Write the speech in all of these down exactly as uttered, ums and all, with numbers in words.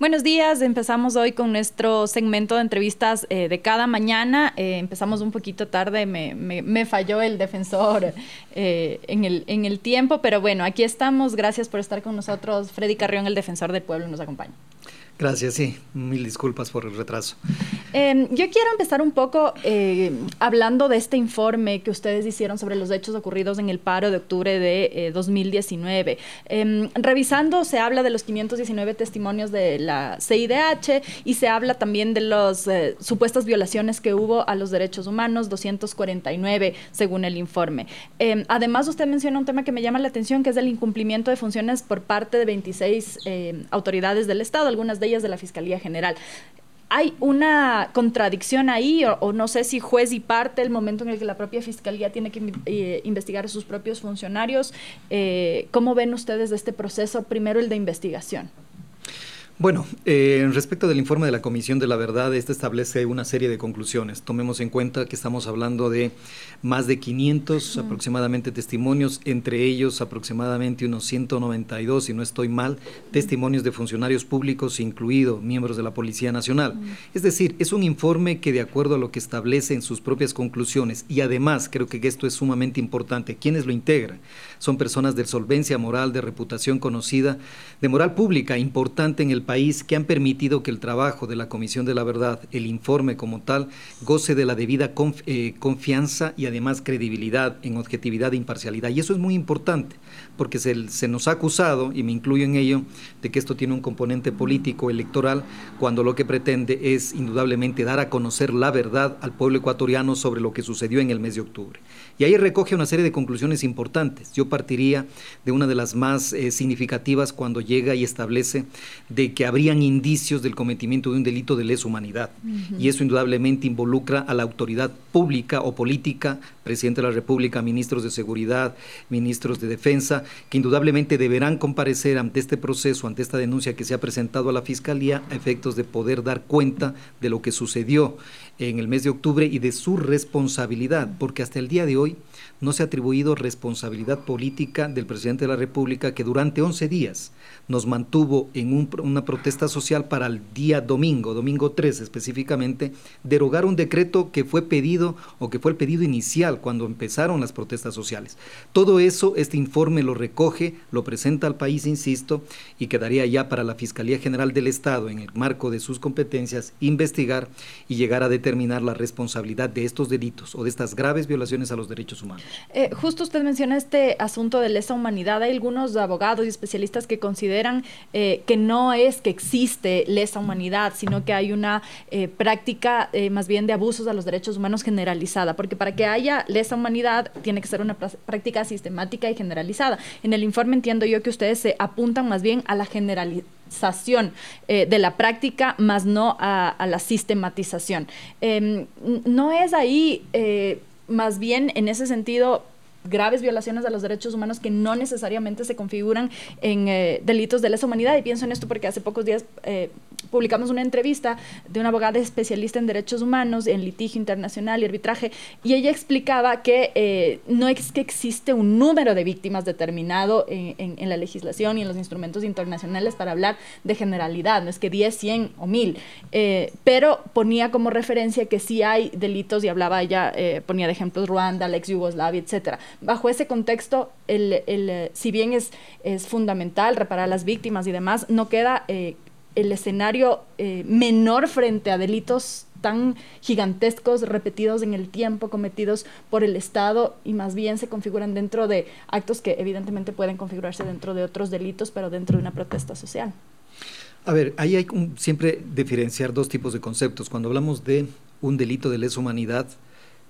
Buenos días, empezamos hoy con nuestro segmento de entrevistas eh, de cada mañana. Eh, empezamos un poquito tarde, me, me, me falló el defensor eh, en, el, en el tiempo, pero bueno, aquí estamos. Gracias por estar con nosotros. Freddy Carrión, el defensor del pueblo, nos acompaña. Gracias, sí. Mil disculpas por el retraso. Eh, yo quiero empezar un poco eh, hablando de este informe que ustedes hicieron sobre los hechos ocurridos en el paro de octubre de eh, dos mil diecinueve. Eh, revisando, se habla de los quinientos diecinueve testimonios de la C I D H y se habla también de las eh, supuestas violaciones que hubo a los derechos humanos, doscientos cuarenta y nueve según el informe. Eh, además, usted menciona un tema que me llama la atención, que es el incumplimiento de funciones por parte de veintiséis eh, autoridades del Estado, algunas de de la Fiscalía General. ¿Hay una contradicción ahí o, o no sé si juez y parte el momento en el que la propia Fiscalía tiene que eh, investigar a sus propios funcionarios? Eh, ¿Cómo ven ustedes este proceso? Primero el de investigación. Bueno, eh, respecto del informe de la Comisión de la Verdad, este establece una serie de conclusiones. Tomemos en cuenta que estamos hablando de más de quinientos mm. aproximadamente testimonios, entre ellos aproximadamente unos ciento noventa y dos, si no estoy mal, testimonios de funcionarios públicos, incluido miembros de la Policía Nacional. Mm. Es decir, es un informe que de acuerdo a lo que establece en sus propias conclusiones, y además creo que esto es sumamente importante, quienes lo integran son personas de solvencia moral, de reputación conocida, de moral pública importante en el país, país que han permitido que el trabajo de la Comisión de la Verdad, el informe como tal, goce de la debida conf eh, confianza y además credibilidad en objetividad e imparcialidad. Y eso es muy importante porque se, se nos ha acusado, y me incluyo en ello, de que esto tiene un componente político electoral cuando lo que pretende es indudablemente dar a conocer la verdad al pueblo ecuatoriano sobre lo que sucedió en el mes de octubre. Y ahí recoge una serie de conclusiones importantes. Yo partiría de una de las más eh, significativas cuando llega y establece de que que habrían indicios del cometimiento de un delito de lesa humanidad. Uh-huh. Y eso indudablemente involucra a la autoridad pública o política, presidente de la República, ministros de Seguridad, ministros de Defensa, que indudablemente deberán comparecer ante este proceso, ante esta denuncia que se ha presentado a la Fiscalía, a efectos de poder dar cuenta de lo que sucedió en el mes de octubre y de su responsabilidad, porque hasta el día de hoy no se ha atribuido responsabilidad política del presidente de la República, que durante once días nos mantuvo en un, una protesta social para el día domingo, domingo tres específicamente, derogar un decreto que fue pedido o que fue el pedido inicial cuando empezaron las protestas sociales. Todo eso, este informe lo recoge, lo presenta al país, insisto, y quedaría ya para la Fiscalía General del Estado, en el marco de sus competencias, investigar y llegar a determinar la responsabilidad de estos delitos o de estas graves violaciones a los derechos humanos. Eh, justo usted menciona este asunto de lesa humanidad. Hay algunos abogados y especialistas que consideran eh, que no es que existe lesa humanidad, sino que hay una eh, práctica eh, más bien de abusos a los derechos humanos generalizada, porque para que haya lesa humanidad tiene que ser una práctica sistemática y generalizada. En el informe entiendo yo que ustedes se apuntan más bien a la generalización Eh, de la práctica, más no a, a la sistematización. Eh, ¿No es ahí eh, más bien en ese sentido graves violaciones a los derechos humanos que no necesariamente se configuran en eh, delitos de lesa humanidad? Y pienso en esto porque hace pocos días eh, publicamos una entrevista de una abogada especialista en derechos humanos, en litigio internacional y arbitraje, y ella explicaba que eh, no es que existe un número de víctimas determinado en, en, en la legislación y en los instrumentos internacionales para hablar de generalidad, no es que diez, cien o mil, eh, pero ponía como referencia que sí hay delitos, y hablaba ella, eh, ponía de ejemplos Ruanda, la ex Yugoslavia, etcétera. Bajo ese contexto, el, el, si bien es, es fundamental reparar a las víctimas y demás, no queda eh, el escenario eh, menor frente a delitos tan gigantescos, repetidos en el tiempo, cometidos por el Estado, y más bien se configuran dentro de actos que evidentemente pueden configurarse dentro de otros delitos, pero dentro de una protesta social. A ver, ahí hay un, siempre diferenciar dos tipos de conceptos. Cuando hablamos de un delito de lesa humanidad,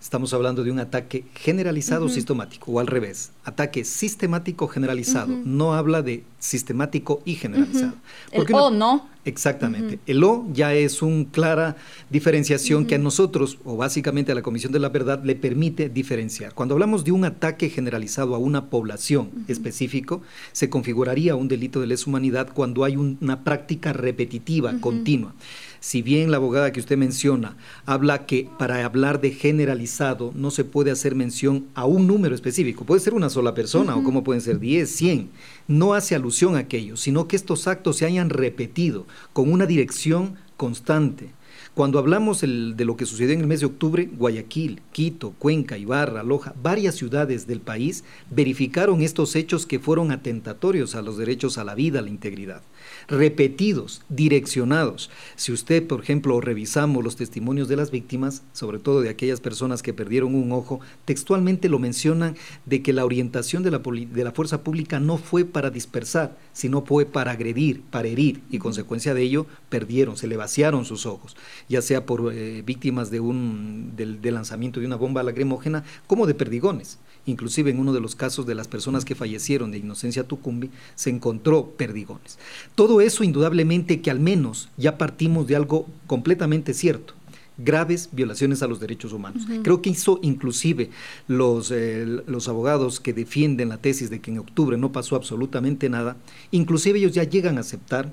estamos hablando de un ataque generalizado, uh-huh, sistemático, o al revés, ataque sistemático generalizado. Uh-huh. No habla de sistemático y generalizado. Uh-huh. El o, ¿no? Exactamente. Uh-huh. El o ya es una clara diferenciación, uh-huh, que a nosotros, o básicamente a la Comisión de la Verdad, le permite diferenciar. Cuando hablamos de un ataque generalizado a una población, uh-huh, específico, se configuraría un delito de lesa humanidad cuando hay un, una práctica repetitiva, uh-huh, continua. Si bien la abogada que usted menciona habla que para hablar de generalizado no se puede hacer mención a un número específico, puede ser una sola persona, uh-huh, o como pueden ser diez, cien, no hace alusión a aquello, sino que estos actos se hayan repetido con una dirección constante. Cuando hablamos el, de lo que sucedió en el mes de octubre, Guayaquil, Quito, Cuenca, Ibarra, Loja, varias ciudades del país verificaron estos hechos que fueron atentatorios a los derechos a la vida, a la integridad, repetidos, direccionados. Si usted, por ejemplo, revisamos los testimonios de las víctimas, sobre todo de aquellas personas que perdieron un ojo, textualmente lo mencionan de que la orientación de la, de la fuerza pública no fue para dispersar, sino fue para agredir, para herir, y consecuencia de ello perdieron, se le vaciaron sus ojos, ya sea por eh, víctimas de un del, del lanzamiento de una bomba lacrimógena, como de perdigones. Inclusive en uno de los casos de las personas que fallecieron de Inocencia Tucumbi, se encontró perdigones. Todo eso indudablemente que al menos ya partimos de algo completamente cierto: graves violaciones a los derechos humanos. Uh-huh. Creo que hizo inclusive los, eh, los abogados que defienden la tesis de que en octubre no pasó absolutamente nada, inclusive ellos ya llegan a aceptar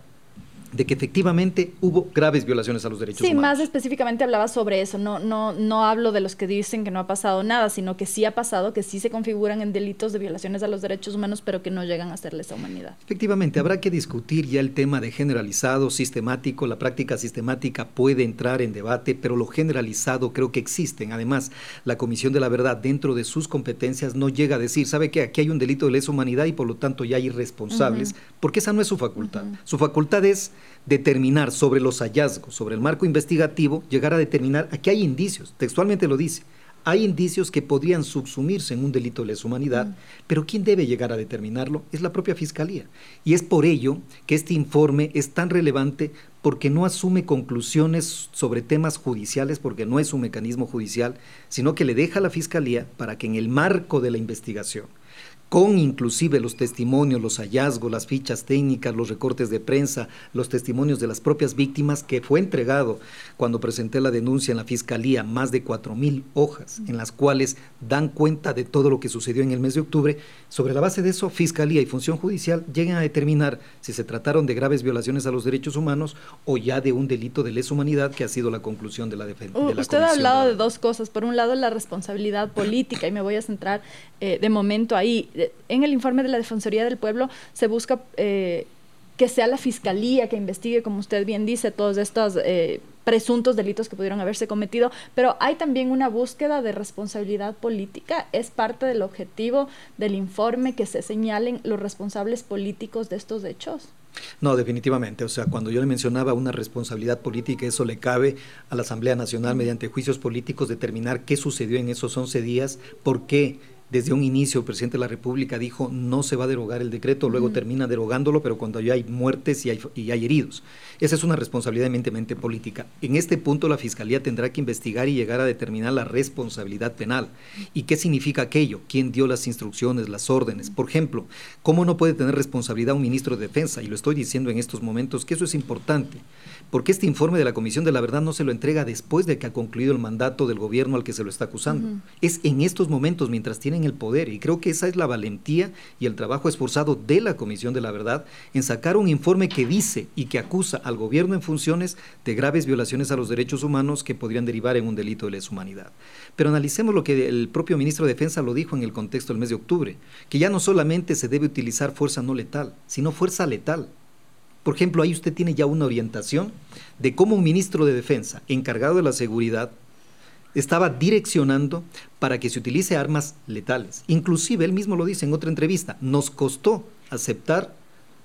de que efectivamente hubo graves violaciones a los derechos sí, humanos. Sí, más específicamente hablaba sobre eso, no, no, no hablo de los que dicen que no ha pasado nada, sino que sí ha pasado, que sí se configuran en delitos de violaciones a los derechos humanos, pero que no llegan a hacerles a humanidad. Efectivamente, habrá que discutir ya el tema de generalizado, sistemático. La práctica sistemática puede entrar en debate, pero lo generalizado creo que existen. Además, la Comisión de la Verdad, dentro de sus competencias, no llega a decir, ¿sabe qué? Aquí hay un delito de lesa humanidad y por lo tanto ya hay irresponsables, uh-huh, porque esa no es su facultad. Uh-huh. Su facultad es determinar sobre los hallazgos, sobre el marco investigativo, llegar a determinar, aquí hay indicios, textualmente lo dice, hay indicios que podrían subsumirse en un delito de lesa humanidad, mm. pero quien debe llegar a determinarlo es la propia Fiscalía. Y es por ello que este informe es tan relevante, porque no asume conclusiones sobre temas judiciales, porque no es un mecanismo judicial, sino que le deja a la Fiscalía para que en el marco de la investigación, con inclusive los testimonios, los hallazgos, las fichas técnicas, los recortes de prensa, los testimonios de las propias víctimas, que fue entregado cuando presenté la denuncia en la Fiscalía, más de cuatro mil hojas, en las cuales dan cuenta de todo lo que sucedió en el mes de octubre. Sobre la base de eso, Fiscalía y Función Judicial llegan a determinar si se trataron de graves violaciones a los derechos humanos o ya de un delito de lesa humanidad, que ha sido la conclusión de la defensa. Uh, de usted ha hablado de... de dos cosas. Por un lado, la responsabilidad política, y me voy a centrar eh, de momento ahí. En el informe de la Defensoría del Pueblo se busca eh, que sea la Fiscalía que investigue, como usted bien dice, todos estos eh, presuntos delitos que pudieron haberse cometido, pero hay también una búsqueda de responsabilidad política. Es parte del objetivo del informe que se señalen los responsables políticos de estos hechos. No, definitivamente. O sea, cuando yo le mencionaba una responsabilidad política, eso le cabe a la Asamblea Nacional, mediante juicios políticos, determinar qué sucedió en esos once días, por qué. Desde un inicio el presidente de la República dijo no se va a derogar el decreto, luego mm. termina derogándolo, pero cuando ya hay muertes y hay, y hay heridos. Esa es una responsabilidad eminentemente política. En este punto la Fiscalía tendrá que investigar y llegar a determinar la responsabilidad penal. ¿Y qué significa aquello? ¿Quién dio las instrucciones, las órdenes? Por ejemplo, ¿cómo no puede tener responsabilidad un ministro de Defensa? Y lo estoy diciendo en estos momentos que eso es importante, porque este informe de la Comisión de la Verdad no se lo entrega después de que ha concluido el mandato del gobierno al que se lo está acusando. Mm. Es en estos momentos, mientras tienen en el poder, y creo que esa es la valentía y el trabajo esforzado de la Comisión de la Verdad en sacar un informe que dice y que acusa al gobierno en funciones de graves violaciones a los derechos humanos que podrían derivar en un delito de lesa humanidad. Pero analicemos lo que el propio ministro de Defensa lo dijo en el contexto del mes de octubre, que ya no solamente se debe utilizar fuerza no letal, sino fuerza letal. Por ejemplo, ahí usted tiene ya una orientación de cómo un ministro de Defensa encargado de la seguridad estaba direccionando para que se utilice armas letales. Inclusive, él mismo lo dice en otra entrevista, nos costó aceptar,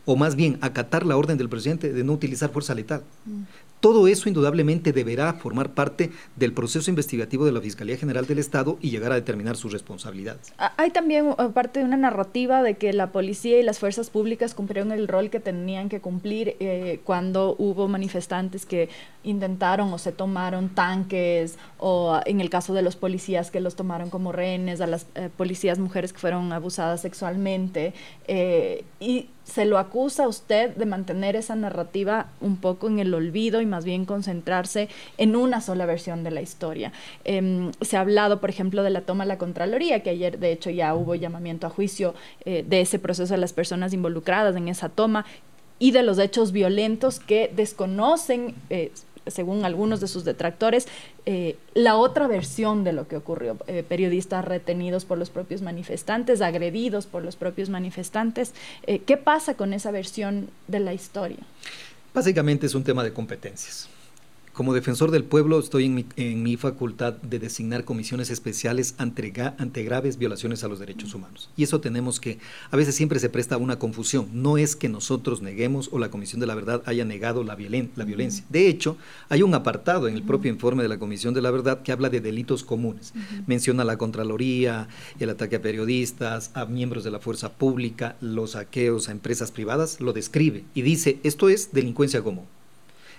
o más bien acatar la orden del presidente de no utilizar fuerza letal. Mm. Todo eso indudablemente deberá formar parte del proceso investigativo de la Fiscalía General del Estado y llegar a determinar sus responsabilidades. Hay también parte de una narrativa de que la policía y las fuerzas públicas cumplieron el rol que tenían que cumplir eh, cuando hubo manifestantes que intentaron o se tomaron tanques, o en el caso de los policías que los tomaron como rehenes, a las eh, policías mujeres que fueron abusadas sexualmente, eh, y se lo acusa a usted de mantener esa narrativa un poco en el olvido y más bien concentrarse en una sola versión de la historia. Eh, se ha hablado, por ejemplo, de la toma de la Contraloría, que ayer de hecho ya hubo llamamiento a juicio eh, de ese proceso de las personas involucradas en esa toma, y de los hechos violentos que desconocen eh, según algunos de sus detractores, eh, la otra versión de lo que ocurrió. Eh, periodistas retenidos por los propios manifestantes, agredidos por los propios manifestantes. Eh, ¿Qué pasa con esa versión de la historia? Básicamente es un tema de competencias. Como defensor del pueblo estoy en mi, en mi facultad de designar comisiones especiales ante, ante graves violaciones a los derechos humanos. Y eso tenemos que, a veces siempre se presta una confusión. No es que nosotros neguemos o la Comisión de la Verdad haya negado la, violen, la violencia. De hecho, hay un apartado en el propio informe de la Comisión de la Verdad que habla de delitos comunes. Menciona la Contraloría, el ataque a periodistas, a miembros de la fuerza pública, los saqueos a empresas privadas, lo describe y dice, esto es delincuencia común.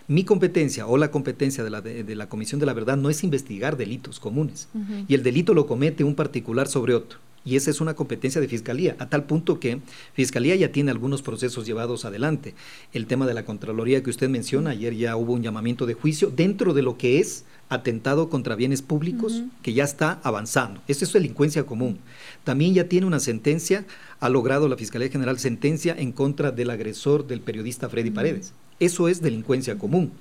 Mi competencia o la competencia de la, de, de la Comisión de la Verdad no es investigar delitos comunes. Uh-huh. Y el delito lo comete un particular sobre otro. Y esa es una competencia de Fiscalía, a tal punto que Fiscalía ya tiene algunos procesos llevados adelante. El tema de la Contraloría que usted menciona, ayer ya hubo un llamamiento de juicio dentro de lo que es atentado contra bienes públicos, uh-huh, que ya está avanzando. Eso es delincuencia común. También ya tiene una sentencia, ha logrado la Fiscalía General sentencia en contra del agresor del periodista Freddy uh-huh. Paredes. Eso es delincuencia común.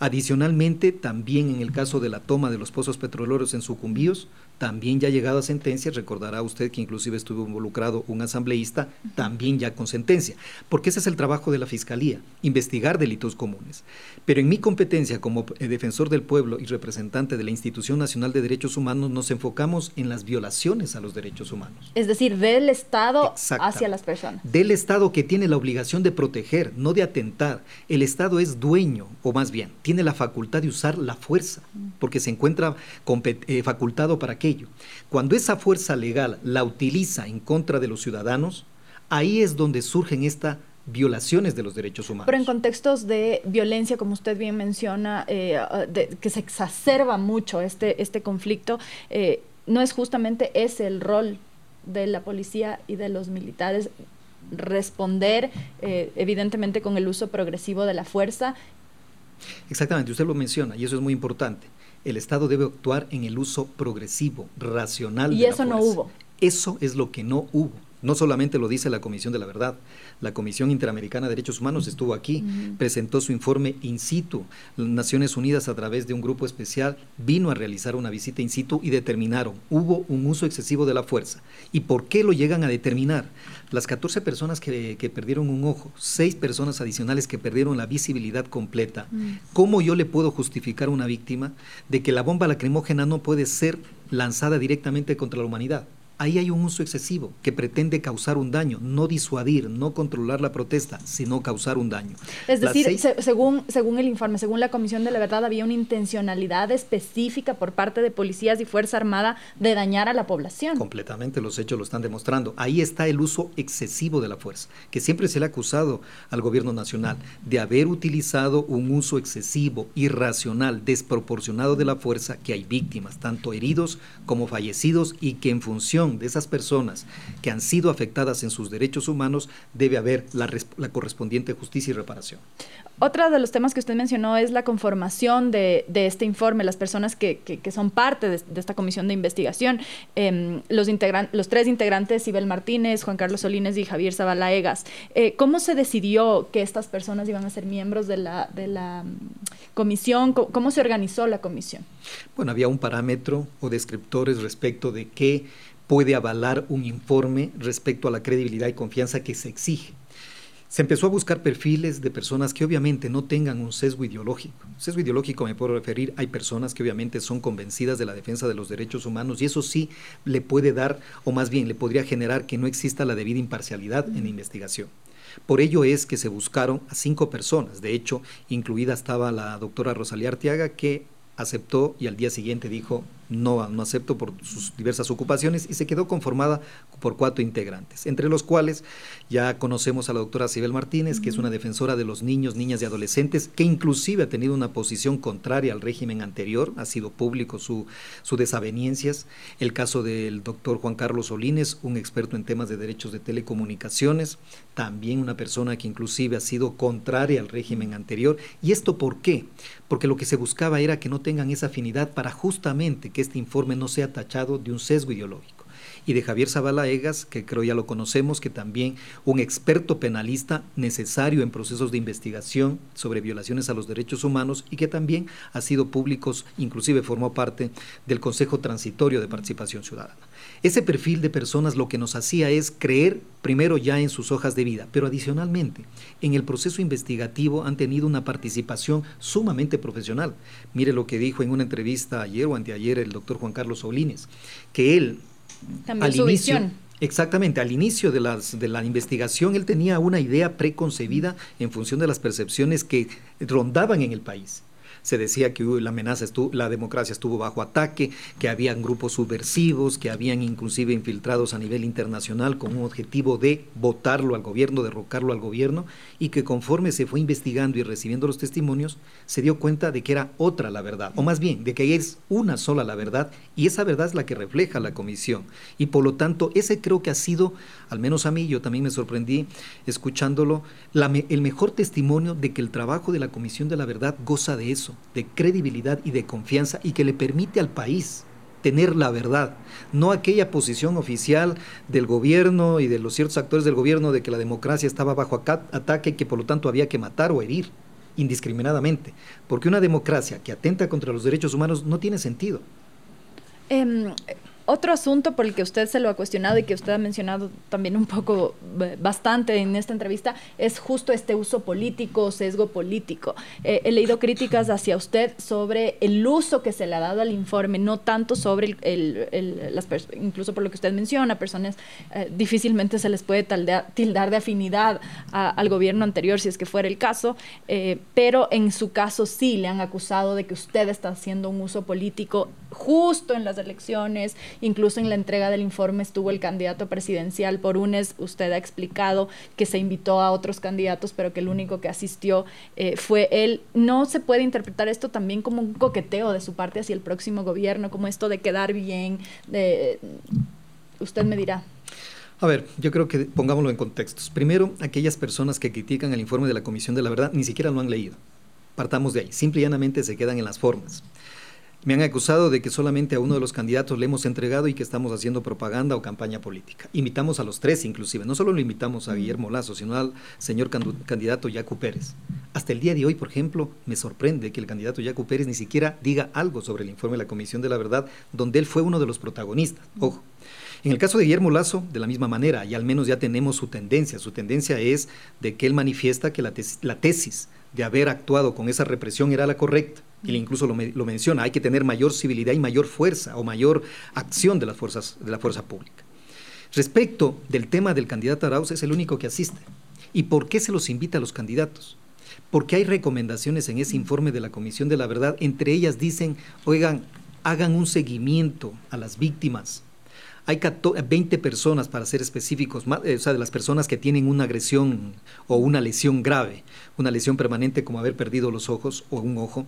Adicionalmente, también en el caso de la toma de los pozos petroleros en Sucumbíos, también ya ha llegado a sentencia, recordará usted que inclusive estuvo involucrado un asambleísta, también ya con sentencia, porque ese es el trabajo de la Fiscalía, investigar delitos comunes. Pero en mi competencia como defensor del pueblo y representante de la Institución Nacional de Derechos Humanos, nos enfocamos en las violaciones a los derechos humanos. Es decir, del Estado hacia las personas. Del Estado, que tiene la obligación de proteger, no de atentar. El Estado es dueño, o más bien, tiene la facultad de usar la fuerza, porque se encuentra compet- eh, facultado para aquello. Cuando esa fuerza legal la utiliza en contra de los ciudadanos, ahí es donde surgen estas violaciones de los derechos humanos. Pero en contextos de violencia, como usted bien menciona, eh, de, que se exacerba mucho este, este conflicto, eh, ¿no es justamente ese el rol de la policía y de los militares? Responder, eh, evidentemente, con el uso progresivo de la fuerza. Exactamente, usted lo menciona y eso es muy importante. El Estado debe actuar en el uso progresivo, racional de la fuerza. Y eso no hubo. Eso es lo que no hubo. No solamente lo dice la Comisión de la Verdad, la Comisión Interamericana de Derechos Humanos uh-huh. estuvo aquí, uh-huh. presentó su informe in situ. Naciones Unidas, a través de un grupo especial, vino a realizar una visita in situ y determinaron, hubo un uso excesivo de la fuerza. ¿Y por qué lo llegan a determinar? Las catorce personas que, que perdieron un ojo, seis personas adicionales que perdieron la visibilidad completa. Uh-huh. ¿Cómo yo le puedo justificar a una víctima de que la bomba lacrimógena no puede ser lanzada directamente contra la humanidad? Ahí hay un uso excesivo que pretende causar un daño, no disuadir, no controlar la protesta, sino causar un daño. Es decir, seis... se, según, según el informe, según la Comisión de la Verdad, había una intencionalidad específica por parte de policías y Fuerza Armada de dañar a la población. Completamente, los hechos lo están demostrando. Ahí está el uso excesivo de la fuerza, que siempre se le ha acusado al gobierno nacional de haber utilizado un uso excesivo, irracional, desproporcionado de la fuerza, que hay víctimas, tanto heridos como fallecidos, y que en función de esas personas que han sido afectadas en sus derechos humanos, debe haber la, res- la correspondiente justicia y reparación. Otro de los temas que usted mencionó es la conformación de, de este informe, las personas que, que, que son parte de, de esta comisión de investigación, eh, los, integran- los tres integrantes, Isabel Martínez, Juan Carlos Solines y Javier Zavala Egas. Eh, ¿Cómo se decidió que estas personas iban a ser miembros de la, de la comisión? ¿Cómo, ¿Cómo se organizó la comisión? Bueno, había un parámetro o descriptores respecto de qué puede avalar un informe respecto a la credibilidad y confianza que se exige. Se empezó a buscar perfiles de personas que obviamente no tengan un sesgo ideológico. Sesgo ideológico me puedo referir, hay personas que obviamente son convencidas de la defensa de los derechos humanos y eso sí le puede dar, o más bien le podría generar que no exista la debida imparcialidad en la investigación. Por ello es que se buscaron a cinco personas, de hecho, incluida estaba la doctora Rosalía Arteaga, que aceptó y al día siguiente dijo no, no acepto por sus diversas ocupaciones, y se quedó conformada por cuatro integrantes, entre los cuales ya conocemos a la doctora Isabel Martínez, que es una defensora de los niños, niñas y adolescentes, que inclusive ha tenido una posición contraria al régimen anterior, ha sido público sus su desavenencias. El caso del doctor Juan Carlos Solines, un experto en temas de derechos de telecomunicaciones, también una persona que inclusive ha sido contraria al régimen anterior. ¿Y esto por qué? Porque lo que se buscaba era que no tengan esa afinidad para justamente que este informe no sea tachado de un sesgo ideológico. y de Javier Zavala Egas, que creo ya lo conocemos, que también un experto penalista necesario en procesos de investigación sobre violaciones a los derechos humanos y que también ha sido públicos, inclusive formó parte del Consejo Transitorio de Participación Ciudadana. Ese perfil de personas lo que nos hacía es creer primero ya en sus hojas de vida, pero adicionalmente en el proceso investigativo han tenido una participación sumamente profesional. Mire lo que dijo en una entrevista ayer o anteayer el doctor Juan Carlos Solines, que él también al su inicio, visión. Exactamente, al inicio de, las, de la investigación él tenía una idea preconcebida en función de las percepciones que rondaban en el país. Se decía que uy, la amenaza estuvo, la democracia estuvo bajo ataque, que habían grupos subversivos, que habían inclusive infiltrados a nivel internacional con un objetivo de botarlo al gobierno, derrocarlo al gobierno, y que conforme se fue investigando y recibiendo los testimonios, se dio cuenta de que era otra la verdad, o más bien, de que es una sola la verdad, y esa verdad es la que refleja la comisión. Y por lo tanto, ese creo que ha sido, al menos a mí, yo también me sorprendí escuchándolo, la, el mejor testimonio de que el trabajo de la Comisión de la Verdad goza de eso, de credibilidad y de confianza, y que le permite al país tener la verdad, no aquella posición oficial del gobierno y de los ciertos actores del gobierno de que la democracia estaba bajo ataque y que por lo tanto había que matar o herir indiscriminadamente, porque una democracia que atenta contra los derechos humanos no tiene sentido. Um, Otro asunto por el que usted se lo ha cuestionado y que usted ha mencionado también un poco, bastante en esta entrevista, es justo este uso político o sesgo político. Eh, he leído críticas hacia usted sobre el uso que se le ha dado al informe, no tanto sobre el, el, el las pers- incluso por lo que usted menciona, personas eh, difícilmente se les puede taldea, tildar de afinidad a, al gobierno anterior, si es que fuera el caso, eh, pero en su caso sí le han acusado de que usted está haciendo un uso político justo en las elecciones. Incluso en la entrega del informe estuvo el candidato presidencial por UNES. Usted ha explicado que se invitó a otros candidatos, pero que el único que asistió eh, fue él. ¿No se puede interpretar esto también como un coqueteo de su parte hacia el próximo gobierno, como esto de quedar bien? De... Usted me dirá. A ver, yo creo que pongámoslo en contextos. Primero, aquellas personas que critican el informe de la Comisión de la Verdad ni siquiera lo han leído. Partamos de ahí. Simple y llanamente se quedan en las formas. Me han acusado de que solamente a uno de los candidatos le hemos entregado y que estamos haciendo propaganda o campaña política. Invitamos a los tres inclusive, no solo lo invitamos a Guillermo Lazo, sino al señor candu- candidato Yacu Pérez. Hasta el día de hoy, por ejemplo, me sorprende que el candidato Yacu Pérez ni siquiera diga algo sobre el informe de la Comisión de la Verdad, donde él fue uno de los protagonistas. Ojo. En el caso de Guillermo Lazo, de la misma manera, y al menos ya tenemos su tendencia. Su tendencia es de que él manifiesta que la tesis, la tesis de haber actuado con esa represión era la correcta. Él incluso lo, lo menciona, hay que tener mayor civilidad y mayor fuerza o mayor acción de las fuerzas, de la fuerza pública. Respecto del tema del candidato Arauz, es el único que asiste. ¿Y por qué se los invita a los candidatos? Porque hay recomendaciones en ese informe de la Comisión de la Verdad, entre ellas dicen, oigan, hagan un seguimiento a las víctimas. Hay veinte personas, para ser específicos, más, eh, o sea, de las personas que tienen una agresión o una lesión grave, una lesión permanente como haber perdido los ojos o un ojo,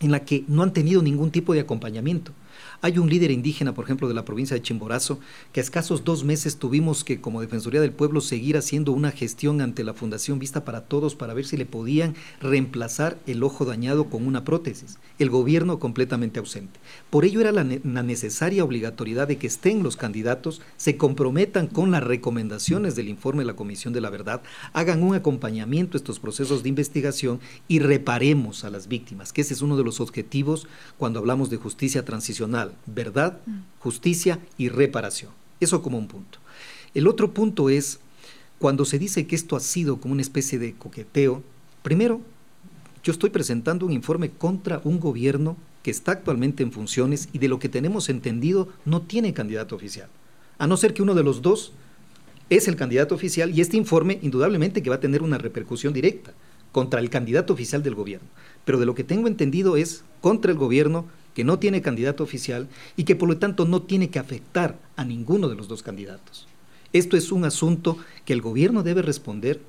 en la que no han tenido ningún tipo de acompañamiento. Hay un líder indígena, por ejemplo, de la provincia de Chimborazo, que a escasos dos meses tuvimos que, como Defensoría del Pueblo, seguir haciendo una gestión ante la Fundación Vista para Todos para ver si le podían reemplazar el ojo dañado con una prótesis. El gobierno completamente ausente. Por ello era la, ne- la necesaria obligatoriedad de que estén los candidatos, se comprometan con las recomendaciones del informe de la Comisión de la Verdad, hagan un acompañamiento a estos procesos de investigación y reparemos a las víctimas, que ese es uno de los objetivos cuando hablamos de justicia transicional. Verdad, justicia y reparación. Eso como un punto. El otro punto es, cuando se dice que esto ha sido como una especie de coqueteo, primero, yo estoy presentando un informe contra un gobierno que está actualmente en funciones y de lo que tenemos entendido no tiene candidato oficial, a no ser que uno de los dos es el candidato oficial y este informe indudablemente que va a tener una repercusión directa contra el candidato oficial del gobierno, pero de lo que tengo entendido es contra el gobierno que no tiene candidato oficial y que por lo tanto no tiene que afectar a ninguno de los dos candidatos. Esto es un asunto que el gobierno debe responder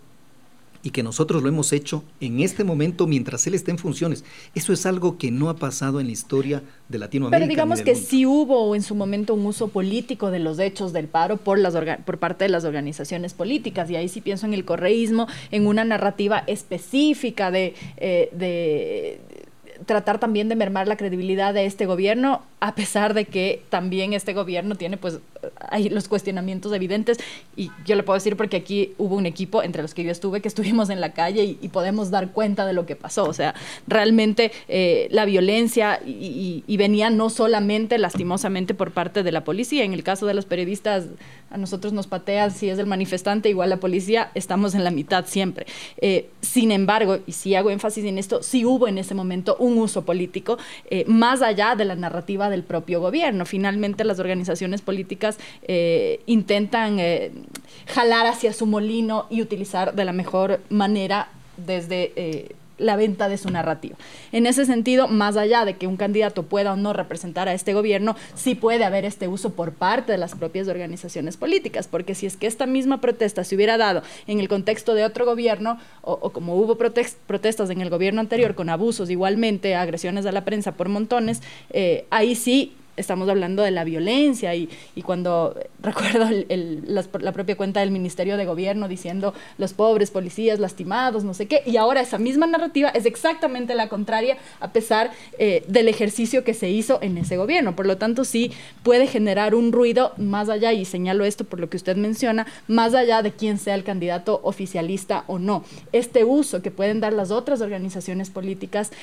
y que nosotros lo hemos hecho en este momento mientras él está en funciones. Eso es algo que no ha pasado en la historia de Latinoamérica. Pero digamos que mundo. Sí hubo en su momento un uso político de los hechos del paro por, las orga- por parte de las organizaciones políticas, y ahí sí pienso en el correísmo, en una narrativa específica de... Eh, de tratar también de mermar la credibilidad de este gobierno, a pesar de que también este gobierno tiene pues hay los cuestionamientos evidentes, y yo le puedo decir porque aquí hubo un equipo entre los que yo estuve que estuvimos en la calle y, y podemos dar cuenta de lo que pasó. O sea, realmente eh, la violencia y, y, y venía no solamente lastimosamente por parte de la policía. En el caso de los periodistas, a nosotros nos patean, si es el manifestante, igual la policía, estamos en la mitad siempre. Eh, sin embargo, y si hago énfasis en esto, sí hubo en ese momento un uso político eh, más allá de la narrativa del propio gobierno. Finalmente las organizaciones políticas eh, intentan eh, jalar hacia su molino y utilizar de la mejor manera desde eh, la venta de su narrativa. En ese sentido, más allá de que un candidato pueda o no representar a este gobierno, sí puede haber este uso por parte de las propias organizaciones políticas, porque si es que esta misma protesta se hubiera dado en el contexto de otro gobierno, o, o como hubo protest- protestas en el gobierno anterior con abusos igualmente, agresiones a la prensa por montones, eh, ahí sí estamos hablando de la violencia y, y cuando recuerdo el, el, las, la propia cuenta del Ministerio de Gobierno diciendo los pobres policías lastimados, no sé qué, y ahora esa misma narrativa es exactamente la contraria a pesar eh, del ejercicio que se hizo en ese gobierno. Por lo tanto, sí puede generar un ruido más allá, y señalo esto por lo que usted menciona, más allá de quién sea el candidato oficialista o no. Este uso que pueden dar las otras organizaciones políticas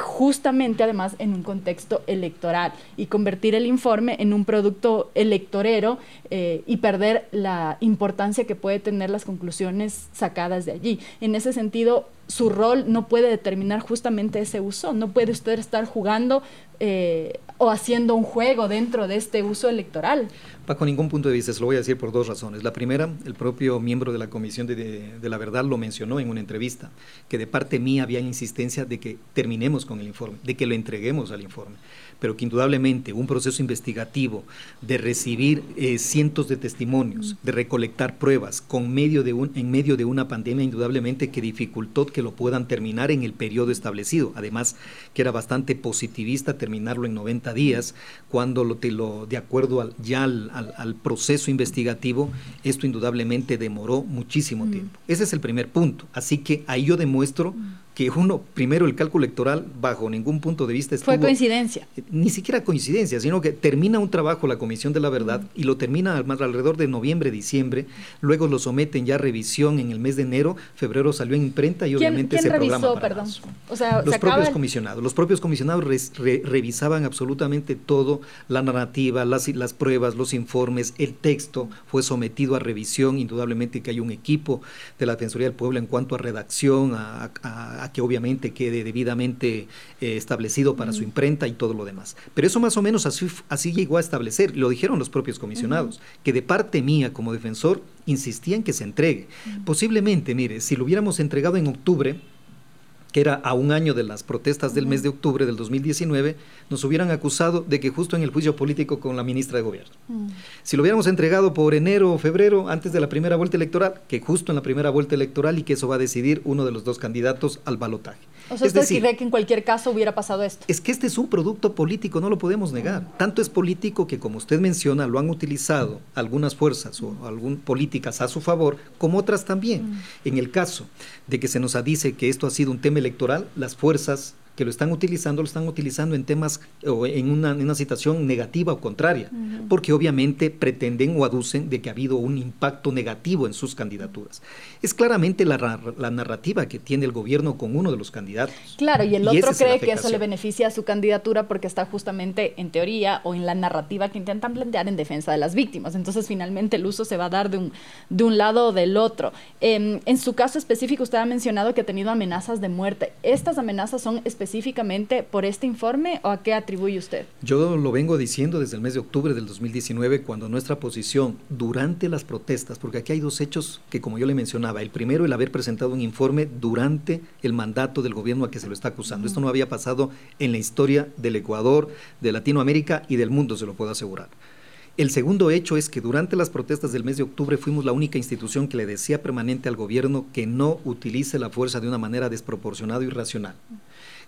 justamente además en un contexto electoral y convertir el informe en un producto electorero eh, y perder la importancia que puede tener las conclusiones sacadas de allí. En ese sentido, su rol no puede determinar justamente ese uso, no puede usted estar jugando eh, o haciendo un juego dentro de este uso electoral. Bajo ningún punto de vista, se lo voy a decir por dos razones. La primera, el propio miembro de la Comisión de, de, de la Verdad lo mencionó en una entrevista, que de parte mía había insistencia de que terminemos con el informe, de que lo entreguemos al informe, pero que indudablemente un proceso investigativo de recibir eh, cientos de testimonios, de recolectar pruebas con medio de un, en medio de una pandemia, indudablemente que dificultó que lo puedan terminar en el periodo establecido. Además, que era bastante positivista terminarlo en noventa días, cuando lo, te lo, de acuerdo al, ya al, al, al proceso investigativo, esto indudablemente demoró muchísimo mm. tiempo. Ese es el primer punto. Así que ahí yo demuestro mm. que uno, primero el cálculo electoral bajo ningún punto de vista estuvo... Fue coincidencia. Ni siquiera coincidencia, sino que termina un trabajo la Comisión de la Verdad y lo termina alrededor de noviembre, diciembre, luego lo someten ya a revisión en el mes de enero, febrero salió en imprenta y obviamente ¿Quién, quién se revisó, programa para perdón? O sea, los se propios el... comisionados. Los propios comisionados re, re, revisaban absolutamente todo, la narrativa, las, las pruebas, los informes, el texto fue sometido a revisión, indudablemente que hay un equipo de la Defensoría del Pueblo en cuanto a redacción, a, a, a que obviamente quede debidamente eh, establecido para uh-huh. su imprenta y todo lo demás. Pero eso más o menos así, así llegó a establecer, lo dijeron los propios comisionados, uh-huh. que de parte mía como defensor insistían que se entregue. Uh-huh. Posiblemente, mire, si lo hubiéramos entregado en octubre, que era a un año de las protestas del uh-huh. mes de octubre del dos mil diecinueve, nos hubieran acusado de que justo en el juicio político con la ministra de Gobierno. Uh-huh. Si lo hubiéramos entregado por enero o febrero, antes de la primera vuelta electoral, que justo en la primera vuelta electoral y que eso va a decidir uno de los dos candidatos al balotaje. O sea, es usted decir, cree que en cualquier caso hubiera pasado esto. Es que este es un producto político, no lo podemos negar. Uh-huh. Tanto es político que, como usted menciona, lo han utilizado algunas fuerzas o algunas políticas a su favor, como otras también. Uh-huh. En el caso de que se nos dice que esto ha sido un tema electoral, las fuerzas que lo están utilizando, lo están utilizando en temas o en una, en una situación negativa o contraria, uh-huh. porque obviamente pretenden o aducen de que ha habido un impacto negativo en sus candidaturas. Es claramente la, la narrativa que tiene el gobierno con uno de los candidatos. Claro, y el y otro cree que eso le beneficia a su candidatura porque está justamente en teoría o en la narrativa que intentan plantear en defensa de las víctimas. Entonces, finalmente el uso se va a dar de un, de un lado o del otro. Eh, en su caso específico, usted ha mencionado que ha tenido amenazas de muerte. ¿Estas amenazas son específicas específicamente por este informe o a qué atribuye usted? Yo lo vengo diciendo desde el mes de octubre del dos mil diecinueve, cuando nuestra posición durante las protestas, porque aquí hay dos hechos que, como yo le mencionaba, el primero, el haber presentado un informe durante el mandato del gobierno a que se lo está acusando. Uh-huh. Esto no había pasado en la historia del Ecuador, de Latinoamérica y del mundo, se lo puedo asegurar. El segundo hecho es que durante las protestas del mes de octubre fuimos la única institución que le decía permanente al gobierno que no utilice la fuerza de una manera desproporcionada y irracional. Uh-huh.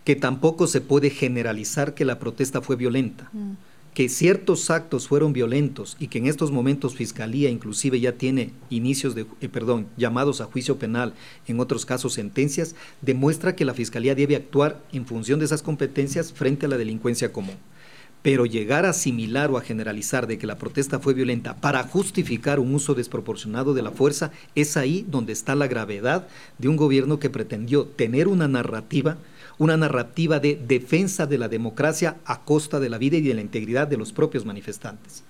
Que tampoco se puede generalizar que la protesta fue violenta, mm. que ciertos actos fueron violentos y que en estos momentos Fiscalía inclusive ya tiene inicios de, eh, perdón, llamados a juicio penal, en otros casos sentencias, demuestra que la Fiscalía debe actuar en función de esas competencias frente a la delincuencia común. Pero llegar a asimilar o a generalizar de que la protesta fue violenta para justificar un uso desproporcionado de la fuerza, es ahí donde está la gravedad de un gobierno que pretendió tener una narrativa, una narrativa de defensa de la democracia a costa de la vida y de la integridad de los propios manifestantes.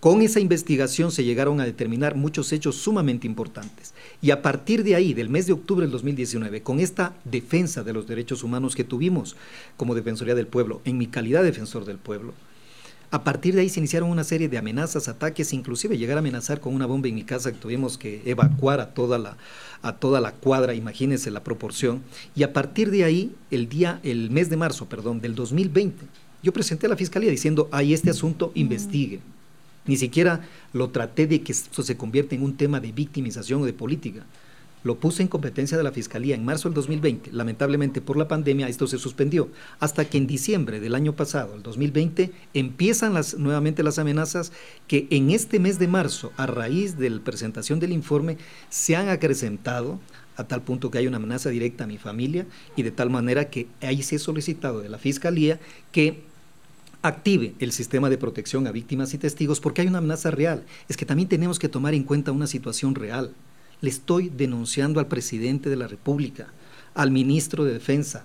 Con esa investigación se llegaron a determinar muchos hechos sumamente importantes. Y a partir de ahí, del mes de octubre del dos mil diecinueve, con esta defensa de los derechos humanos que tuvimos como Defensoría del Pueblo, en mi calidad de defensor del pueblo, a partir de ahí se iniciaron una serie de amenazas, ataques, inclusive llegar a amenazar con una bomba en mi casa, que tuvimos que evacuar a toda la, a toda la cuadra, imagínense la proporción. Y a partir de ahí, el, día, el mes de marzo perdón, del dos mil veinte, yo presenté a la Fiscalía diciendo, ahí este asunto investigue. Ni siquiera lo traté de que esto se convierta en un tema de victimización o de política. Lo puse en competencia de la Fiscalía en marzo del dos mil veinte. Lamentablemente, por la pandemia, esto se suspendió. Hasta que en diciembre del año pasado, el dos mil veinte, empiezan las, nuevamente las amenazas que en este mes de marzo, a raíz de la presentación del informe, se han acrecentado a tal punto que hay una amenaza directa a mi familia y de tal manera que ahí se ha solicitado de la Fiscalía que active el sistema de protección a víctimas y testigos, porque hay una amenaza real. Es que también tenemos que tomar en cuenta una situación real. Le estoy denunciando al presidente de la República, al ministro de Defensa,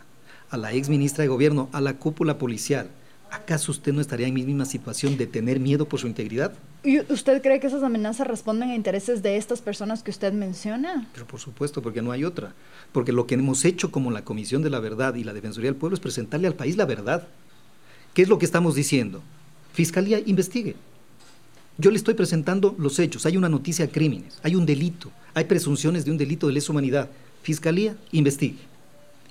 a la ex ministra de Gobierno, a la cúpula policial. ¿Acaso usted no estaría en mi misma situación de tener miedo por su integridad? ¿Y usted cree que esas amenazas responden a intereses de estas personas que usted menciona? Pero por supuesto, porque no hay otra. Porque lo que hemos hecho como la Comisión de la Verdad y la Defensoría del Pueblo es presentarle al país la verdad. ¿Qué es lo que estamos diciendo? Fiscalía, investigue. Yo le estoy presentando los hechos. Hay una noticia de crímenes, hay un delito, hay presunciones de un delito de lesa humanidad. Fiscalía, investigue.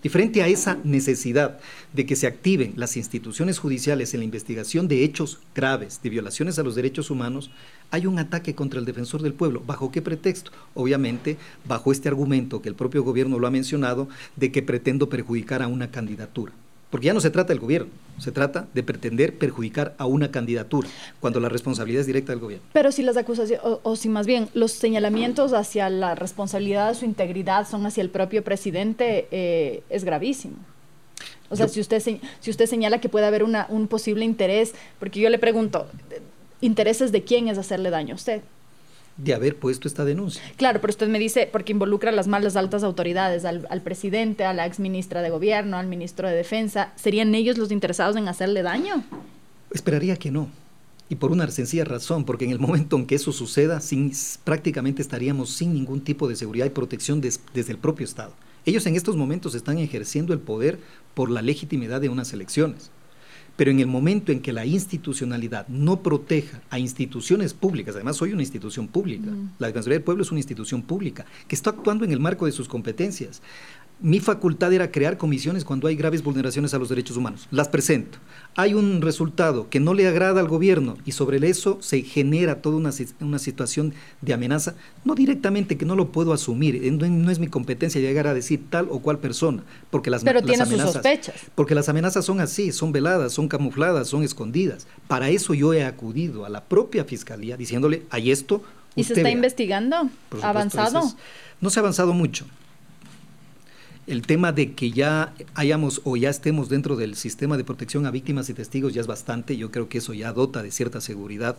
Y frente a esa necesidad de que se activen las instituciones judiciales en la investigación de hechos graves, de violaciones a los derechos humanos, hay un ataque contra el defensor del pueblo. ¿Bajo qué pretexto? Obviamente, bajo este argumento que el propio gobierno lo ha mencionado, de que pretendo perjudicar a una candidatura. Porque ya no se trata del gobierno, se trata de pretender perjudicar a una candidatura, cuando la responsabilidad es directa del gobierno. Pero si las acusaciones, o, o si más bien los señalamientos hacia la responsabilidad, su integridad, son hacia el propio presidente, eh, es gravísimo. O sea, yo, si, usted se, si usted señala que puede haber una, un posible interés, porque yo le pregunto, ¿intereses de quién es hacerle daño a usted? De haber puesto esta denuncia. Claro, pero usted me dice, porque involucra a las más altas autoridades, al, al presidente, a la exministra de Gobierno, al ministro de Defensa, ¿serían ellos los interesados en hacerle daño? Esperaría que no, y por una sencilla razón, porque en el momento en que eso suceda, sin, prácticamente estaríamos sin ningún tipo de seguridad y protección des, desde el propio Estado. Ellos en estos momentos están ejerciendo el poder por la legitimidad de unas elecciones. Pero en el momento en que la institucionalidad no proteja a instituciones públicas, además soy una institución pública, mm. la Defensoría del Pueblo es una institución pública, que está actuando en el marco de sus competencias. Mi facultad era crear comisiones cuando hay graves vulneraciones a los derechos humanos. Las presento. Hay un resultado que no le agrada al gobierno y sobre eso se genera toda una, una situación de amenaza, no directamente, que no lo puedo asumir, no, no es mi competencia llegar a decir tal o cual persona, porque las, Pero tiene las amenazas, sus sospechas. Porque las amenazas son así, son veladas, son camufladas, son escondidas. Para eso yo he acudido a la propia Fiscalía diciéndole, hay esto. ¿Y se está vea. investigando? Por ¿Avanzado? Supuesto, no se ha avanzado mucho. El tema de que ya hayamos o ya estemos dentro del sistema de protección a víctimas y testigos ya es bastante. Yo creo que eso ya dota de cierta seguridad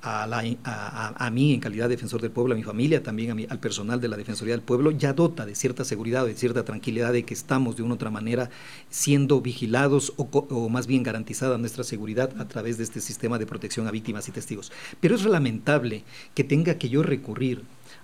a, la, a, a mí en calidad de defensor del pueblo, a mi familia, también a mi, al personal de la Defensoría del Pueblo, ya dota de cierta seguridad o de cierta tranquilidad de que estamos de una u otra manera siendo vigilados o, o más bien garantizada nuestra seguridad a través de este sistema de protección a víctimas y testigos. Pero es lamentable que tenga que yo recurrir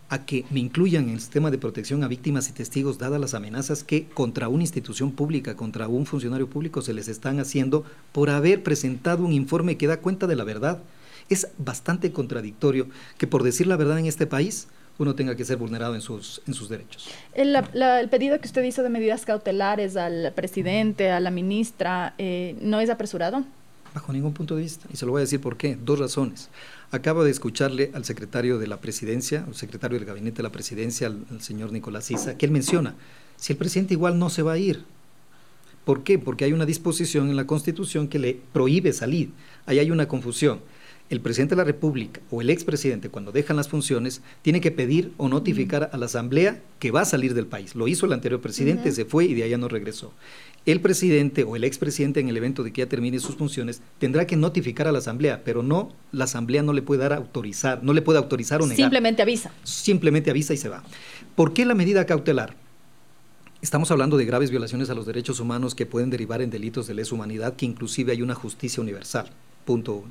a que me incluyan en el sistema de protección a víctimas y testigos, dadas las amenazas que contra una institución pública, contra un funcionario público se les están haciendo por haber presentado un informe que da cuenta de la verdad. Es bastante contradictorio que por decir la verdad en este país uno tenga que ser vulnerado en sus, en sus derechos. El, la, la, el pedido que usted hizo de medidas cautelares al presidente, a la ministra, eh, ¿no es apresurado? Bajo ningún punto de vista, y se lo voy a decir por qué, dos razones. Acabo de escucharle al secretario de la presidencia, al secretario del gabinete de la presidencia, al, al señor Nicolás Sisa, que él menciona, si el presidente igual no se va a ir. ¿Por qué? Porque hay una disposición en la Constitución que le prohíbe salir. Ahí hay una confusión. el presidente de la República o el expresidente, cuando dejan las funciones, tiene que pedir o notificar uh-huh. a la Asamblea que va a salir del país. Lo hizo el anterior presidente, uh-huh. se fue y de allá no regresó. El presidente o el expresidente, en el evento de que ya termine sus funciones, tendrá que notificar a la Asamblea, pero no, la Asamblea no le puede dar autorizar, no le puede autorizar o negar. Simplemente avisa. Simplemente avisa y se va. ¿Por qué la medida cautelar? Estamos hablando de graves violaciones a los derechos humanos que pueden derivar en delitos de lesa humanidad, que inclusive hay una justicia universal. Punto uno.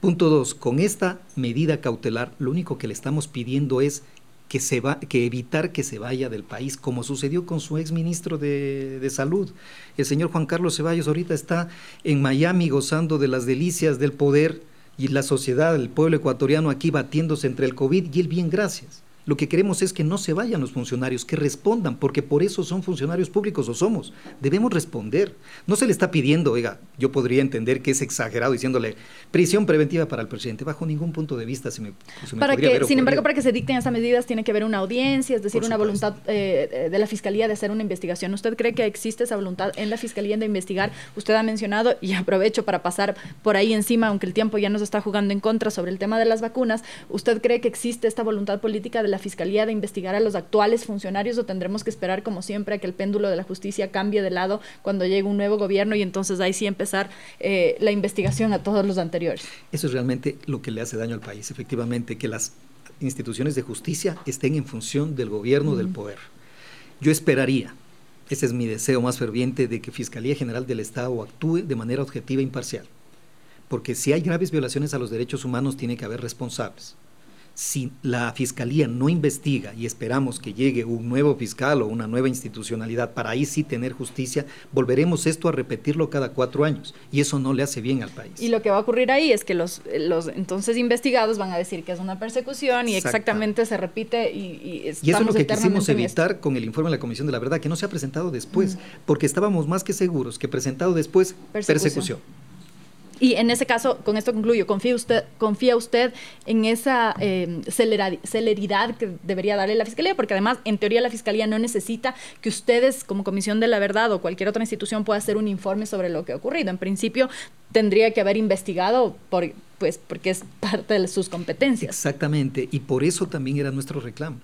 Punto dos, con esta medida cautelar, lo único que le estamos pidiendo es que, se va, que evitar que se vaya del país, como sucedió con su exministro de, de Salud. El señor Juan Carlos Ceballos ahorita está en Miami gozando de las delicias del poder y la sociedad, el pueblo ecuatoriano aquí batiéndose entre el COVID y el bien gracias. Lo que queremos es que no se vayan los funcionarios, que respondan, porque por eso son funcionarios públicos o somos. Debemos responder. No se le está pidiendo, oiga, yo podría entender que es exagerado diciéndole prisión preventiva para el presidente, bajo ningún punto de vista se me, se me para podría que, haber Sin embargo, para que se dicten esas medidas tiene que haber una audiencia, es decir, una voluntad eh, de la Fiscalía de hacer una investigación. ¿Usted cree que existe esa voluntad en la Fiscalía de investigar? Usted ha mencionado, y aprovecho para pasar por ahí encima, aunque el tiempo ya nos está jugando en contra, sobre el tema de las vacunas, ¿usted cree que existe esta voluntad política de la Fiscalía de investigar a los actuales funcionarios, o tendremos que esperar como siempre a que el péndulo de la justicia cambie de lado cuando llegue un nuevo gobierno y entonces ahí sí empezar eh, la investigación a todos los anteriores? Eso es realmente lo que le hace daño al país, efectivamente, que las instituciones de justicia estén en función del gobierno, uh-huh. del poder. Yo esperaría, ese es mi deseo más ferviente, de que Fiscalía General del Estado actúe de manera objetiva e imparcial, porque si hay graves violaciones a los derechos humanos tiene que haber responsables. Si la Fiscalía no investiga y esperamos que llegue un nuevo fiscal o una nueva institucionalidad para ahí sí tener justicia, volveremos esto a repetirlo cada cuatro años y eso no le hace bien al país. Y lo que va a ocurrir ahí es que los, los entonces investigados van a decir que es una persecución y exactamente se repite y, y estamos. Y eso es lo que quisimos evitar con el informe de la Comisión de la Verdad, que no se ha presentado después, mm. porque estábamos más que seguros que presentado después, persecución. persecución. Y en ese caso, con esto concluyo, ¿confía usted, confía usted en esa eh, celera, celeridad que debería darle la Fiscalía? Porque además, en teoría, la Fiscalía no necesita que ustedes, como Comisión de la Verdad o cualquier otra institución, pueda hacer un informe sobre lo que ha ocurrido. En principio, tendría que haber investigado, por, pues, porque es parte de sus competencias. Exactamente, y por eso también era nuestro reclamo,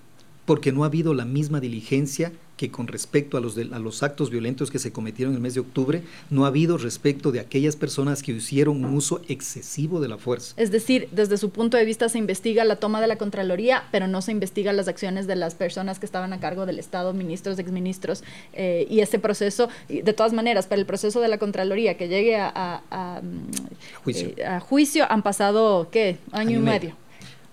porque no ha habido la misma diligencia que con respecto a los, de, a los actos violentos que se cometieron en el mes de octubre, no ha habido respecto de aquellas personas que hicieron un uso excesivo de la fuerza. Es decir, desde su punto de vista se investiga la toma de la Contraloría, pero no se investigan las acciones de las personas que estaban a cargo del Estado, ministros, exministros, eh, y ese proceso, y de todas maneras, para el proceso de la Contraloría que llegue a, a, a, a, juicio. Eh, a juicio han pasado, ¿qué? Año, Año y medio. medio.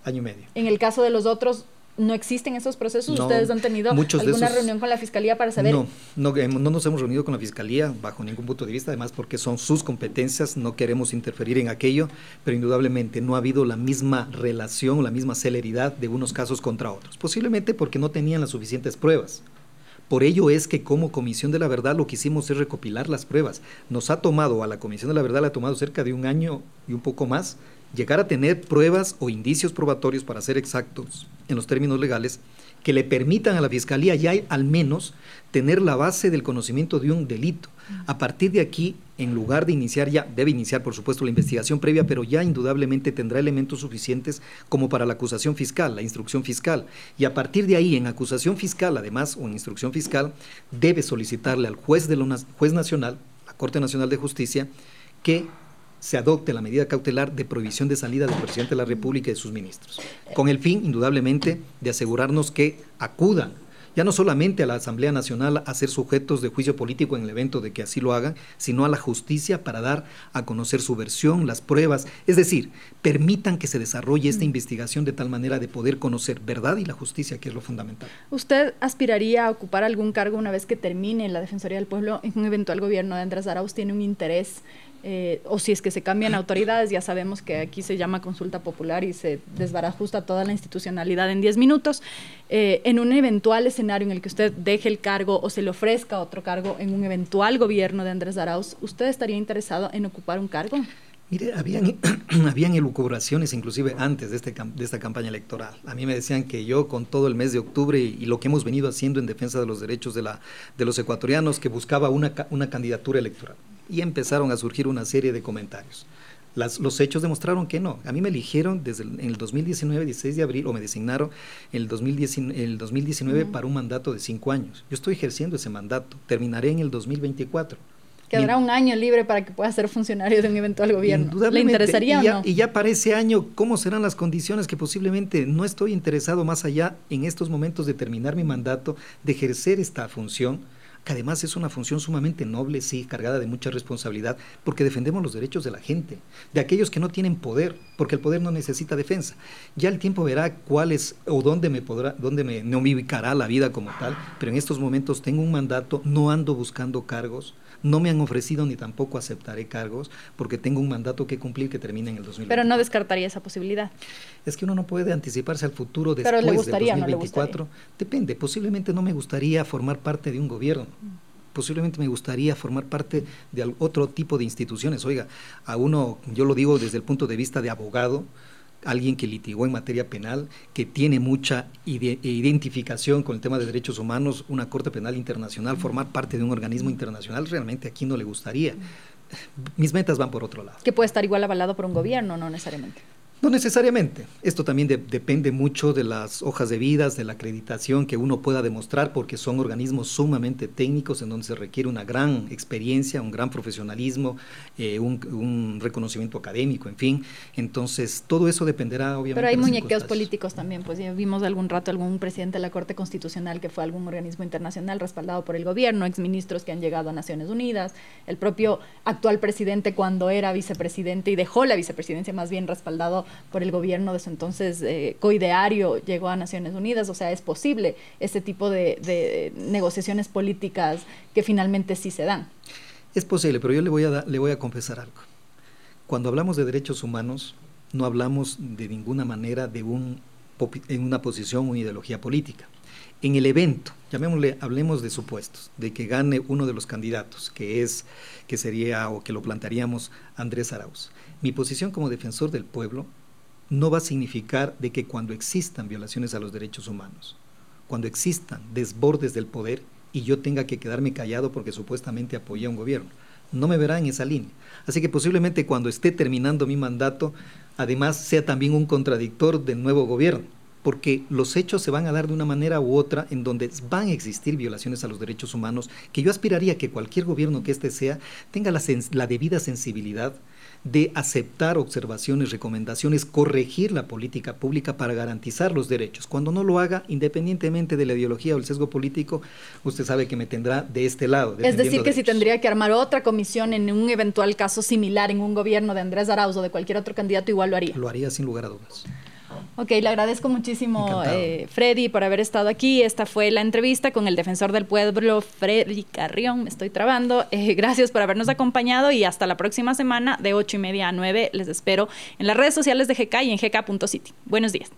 Año y medio. En el caso de los otros, ¿no existen esos procesos? No, ¿ustedes han tenido alguna esos, reunión con la Fiscalía para saber? No, no, no nos hemos reunido con la Fiscalía bajo ningún punto de vista, además porque son sus competencias, no queremos interferir en aquello, pero indudablemente no ha habido la misma relación, la misma celeridad de unos casos contra otros, posiblemente porque no tenían las suficientes pruebas. Por ello es que como Comisión de la Verdad lo que hicimos es recopilar las pruebas. Nos ha tomado, a la Comisión de la Verdad le ha tomado cerca de un año y un poco más, llegar a tener pruebas o indicios probatorios, para ser exactos en los términos legales, que le permitan a la Fiscalía ya al menos tener la base del conocimiento de un delito. A partir de aquí, en lugar de iniciar ya, debe iniciar por supuesto la investigación previa, pero ya indudablemente tendrá elementos suficientes como para la acusación fiscal, la instrucción fiscal. Y a partir de ahí, en acusación fiscal, además, o en instrucción fiscal, debe solicitarle al juez, de la, juez nacional, la Corte Nacional de Justicia, que se adopte la medida cautelar de prohibición de salida del presidente de la República y de sus ministros, con el fin, indudablemente, de asegurarnos que acudan, ya no solamente a la Asamblea Nacional a ser sujetos de juicio político en el evento de que así lo hagan, sino a la justicia para dar a conocer su versión, las pruebas, es decir, permitan que se desarrolle esta investigación de tal manera de poder conocer verdad y la justicia, que es lo fundamental. ¿Usted aspiraría a ocupar algún cargo una vez que termine la Defensoría del Pueblo en un eventual gobierno de Andrés Arauz? ¿Tiene un interés? Eh, o si es que se cambian autoridades, ya sabemos que aquí se llama consulta popular y se desbarajusta toda la institucionalidad en diez minutos, eh, en un eventual escenario en el que usted deje el cargo o se le ofrezca otro cargo en un eventual gobierno de Andrés Arauz, ¿usted estaría interesado en ocupar un cargo? Mire, habían, habían elucubraciones inclusive antes de, este, de esta campaña electoral. A mí me decían que yo, con todo el mes de octubre y, y lo que hemos venido haciendo en defensa de los derechos de, la, de los ecuatorianos, que buscaba una, una candidatura electoral. Y empezaron a surgir una serie de comentarios. Las, los hechos demostraron que no. A mí me eligieron desde el, en el dos mil diecinueve, dieciséis de abril, o me designaron en el dos mil diecinueve, el dos mil diecinueve uh-huh. para un mandato de cinco años. Yo estoy ejerciendo ese mandato. Terminaré en el dos mil veinticuatro. Quedará un año libre para que pueda ser funcionario de un eventual gobierno. ¿Le interesaría ya, o no? Y ya para ese año, ¿cómo serán las condiciones que posiblemente no estoy interesado más allá en estos momentos de terminar mi mandato, de ejercer esta función, que además es una función sumamente noble, sí, cargada de mucha responsabilidad, porque defendemos los derechos de la gente, de aquellos que no tienen poder, porque el poder no necesita defensa? Ya el tiempo verá cuál es o dónde me podrá, dónde me, no me ubicará la vida como tal, pero en estos momentos tengo un mandato, no ando buscando cargos, no me han ofrecido ni tampoco aceptaré cargos, porque tengo un mandato que cumplir que termina en el dos mil veinticuatro. Pero no descartaría esa posibilidad. Es que uno no puede anticiparse al futuro después del dos mil veinticuatro. No, depende, posiblemente no me gustaría formar parte de un gobierno, posiblemente me gustaría formar parte de otro tipo de instituciones. Oiga, a uno, yo lo digo desde el punto de vista de abogado, alguien que litigó en materia penal, que tiene mucha ide- identificación con el tema de derechos humanos, una Corte Penal Internacional, formar parte de un organismo internacional, realmente aquí no le gustaría. Mis metas van por otro lado. Que puede estar igual avalado por un gobierno, no necesariamente. No necesariamente. Esto también de- depende mucho de las hojas de vidas, de la acreditación que uno pueda demostrar, porque son organismos sumamente técnicos en donde se requiere una gran experiencia, un gran profesionalismo, eh, un, un reconocimiento académico, en fin. Entonces, todo eso dependerá, obviamente. Pero hay muñequeos políticos también, pues ya vimos algún rato algún presidente de la Corte Constitucional que fue algún organismo internacional respaldado por el gobierno, exministros que han llegado a Naciones Unidas, el propio actual presidente cuando era vicepresidente y dejó la vicepresidencia más bien respaldado por el gobierno de su entonces eh, coideario, llegó a Naciones Unidas. O sea, es posible este tipo de, de negociaciones políticas que finalmente sí se dan. Es posible, pero yo le voy a da, le voy a confesar algo. Cuando hablamos de derechos humanos, no hablamos de ninguna manera de un, en una posición o ideología política. En el evento, llamémosle, hablemos de supuestos, de que gane uno de los candidatos, que es, que sería o que lo plantearíamos Andrés Arauz. Mi posición como defensor del pueblo no va a significar de que cuando existan violaciones a los derechos humanos, cuando existan desbordes del poder y yo tenga que quedarme callado porque supuestamente apoyé a un gobierno, no me verá en esa línea. Así que posiblemente cuando esté terminando mi mandato, además sea también un contradictor del nuevo gobierno, porque los hechos se van a dar de una manera u otra en donde van a existir violaciones a los derechos humanos, que yo aspiraría que cualquier gobierno que este sea tenga la, sens- la debida sensibilidad de aceptar observaciones, recomendaciones, corregir la política pública para garantizar los derechos. Cuando no lo haga, independientemente de la ideología o el sesgo político, usted sabe que me tendrá de este lado. Es decir, que si tendría que armar otra comisión en un eventual caso similar en un gobierno de Andrés Arauz o de cualquier otro candidato, igual lo haría. Lo haría sin lugar a dudas. Ok, le agradezco muchísimo, eh, Freddy, por haber estado aquí. Esta fue la entrevista con el defensor del pueblo, Freddy Carrión. Me estoy trabando. Eh, gracias por habernos acompañado y hasta la próxima semana de ocho y media a nueve. Les espero en las redes sociales de G K y en G K punto city. Buenos días.